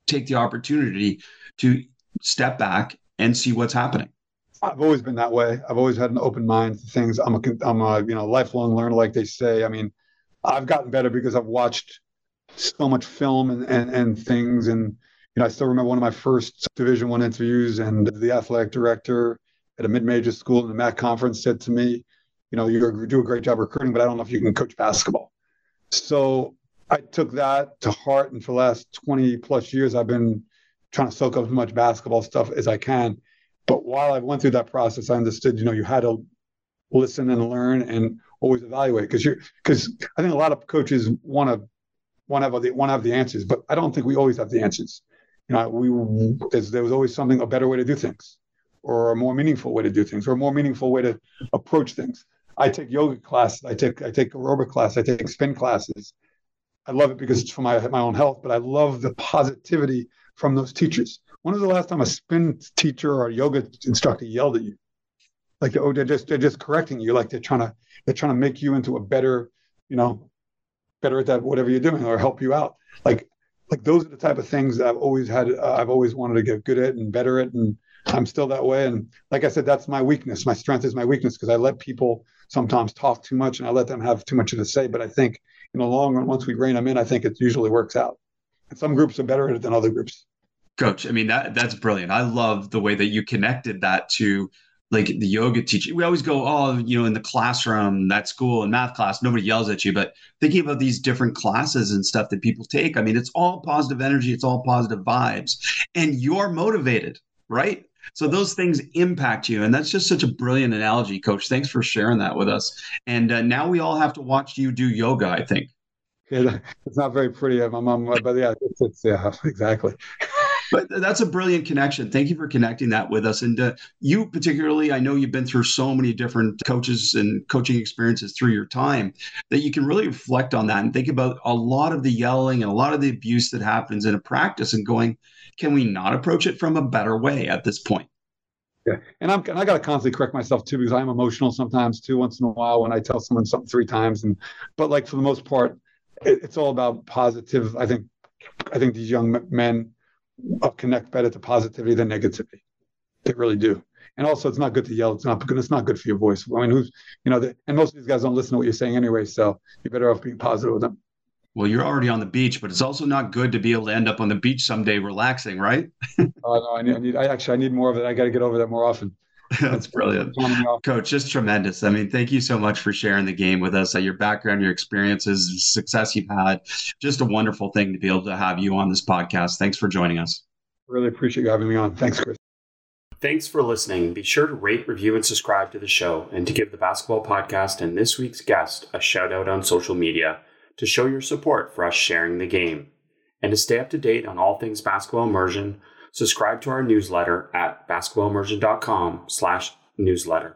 take the opportunity to step back and see what's happening. I've always been that way. I've always had an open mind to things. I'm a, I'm a, you know, lifelong learner, like they say. I mean, I've gotten better because I've watched so much film and and, and things. And, you know, I still remember one of my first Division One interviews, and the athletic director at a mid-major school in the M A C conference said to me, you know, you do a great job recruiting, but I don't know if you can coach basketball. So I took that to heart. And for the last twenty plus years, I've been trying to soak up as much basketball stuff as I can. But while I went through that process, I understood, you know, you had to listen and learn and always evaluate. Because you're, because I think a lot of coaches want to want to have the, want to have the answers, but I don't think we always have the answers. You know, we there was always something, a better way to do things, or a more meaningful way to do things, or a more meaningful way to approach things. I take yoga classes. I take I take aerobic class. I take spin classes. I love it because it's for my my own health, but I love the positivity from those teachers. When was the last time a spin teacher or a yoga instructor yelled at you? Like, oh, they're just they're just correcting you. Like they're trying to they're trying to make you into a better, you know, better at that whatever you're doing, or help you out. Like like those are the type of things that I've always had. Uh, I've always wanted to get good at and better at, and I'm still that way. And like I said, that's my weakness. My strength is my weakness, because I let people sometimes talk too much and I let them have too much to say. But I think in the long run, once we rein them in, I think it usually works out. And some groups are better at it than other groups. Coach, I mean, that that's brilliant. I love the way that you connected that to like the yoga teacher. We always go, oh, you know, in the classroom, that school and math class, nobody yells at you. But thinking about these different classes and stuff that people take, I mean, it's all positive energy. It's all positive vibes. And you're motivated, right? So those things impact you. And that's just such a brilliant analogy, Coach. Thanks for sharing that with us. And uh, now we all have to watch you do yoga, I think. Yeah, it's not very pretty. My mom, but yeah, it's, it's, yeah, exactly. But that's a brilliant connection. Thank you for connecting that with us. And uh, you particularly, I know you've been through so many different coaches and coaching experiences through your time that you can really reflect on that and think about a lot of the yelling and a lot of the abuse that happens in a practice and going, can we not approach it from a better way at this point? Yeah. And I'm, and I got to constantly correct myself too, because I'm emotional sometimes too, once in a while when I tell someone something three times. And, but like for the most part, it, it's all about positive. I think, I think these young men connect better to positivity than negativity. They really do. And also, it's not good to yell. It's not good. It's not good for your voice. I mean, who's, you know, the, and most of these guys don't listen to what you're saying anyway. So you're better off being positive with them. Well, you're already on the beach, but it's also not good to be able to end up on the beach someday relaxing, right? Oh, no, I need, I need, I actually, I need more of it. I got to get over that more often. That's brilliant. Coach, just tremendous. I mean, thank you so much for sharing the game with us. Uh, your background, your experiences, success you've had. Just a wonderful thing to be able to have you on this podcast. Thanks for joining us. Really appreciate you having me on. Thanks, Chris. Thanks for listening. Be sure to rate, review, and subscribe to the show and to give the basketball podcast and this week's guest a shout out on social media to show your support for us sharing the game. And to stay up to date on all things basketball immersion, subscribe to our newsletter at basketballimmersion.com slash newsletter.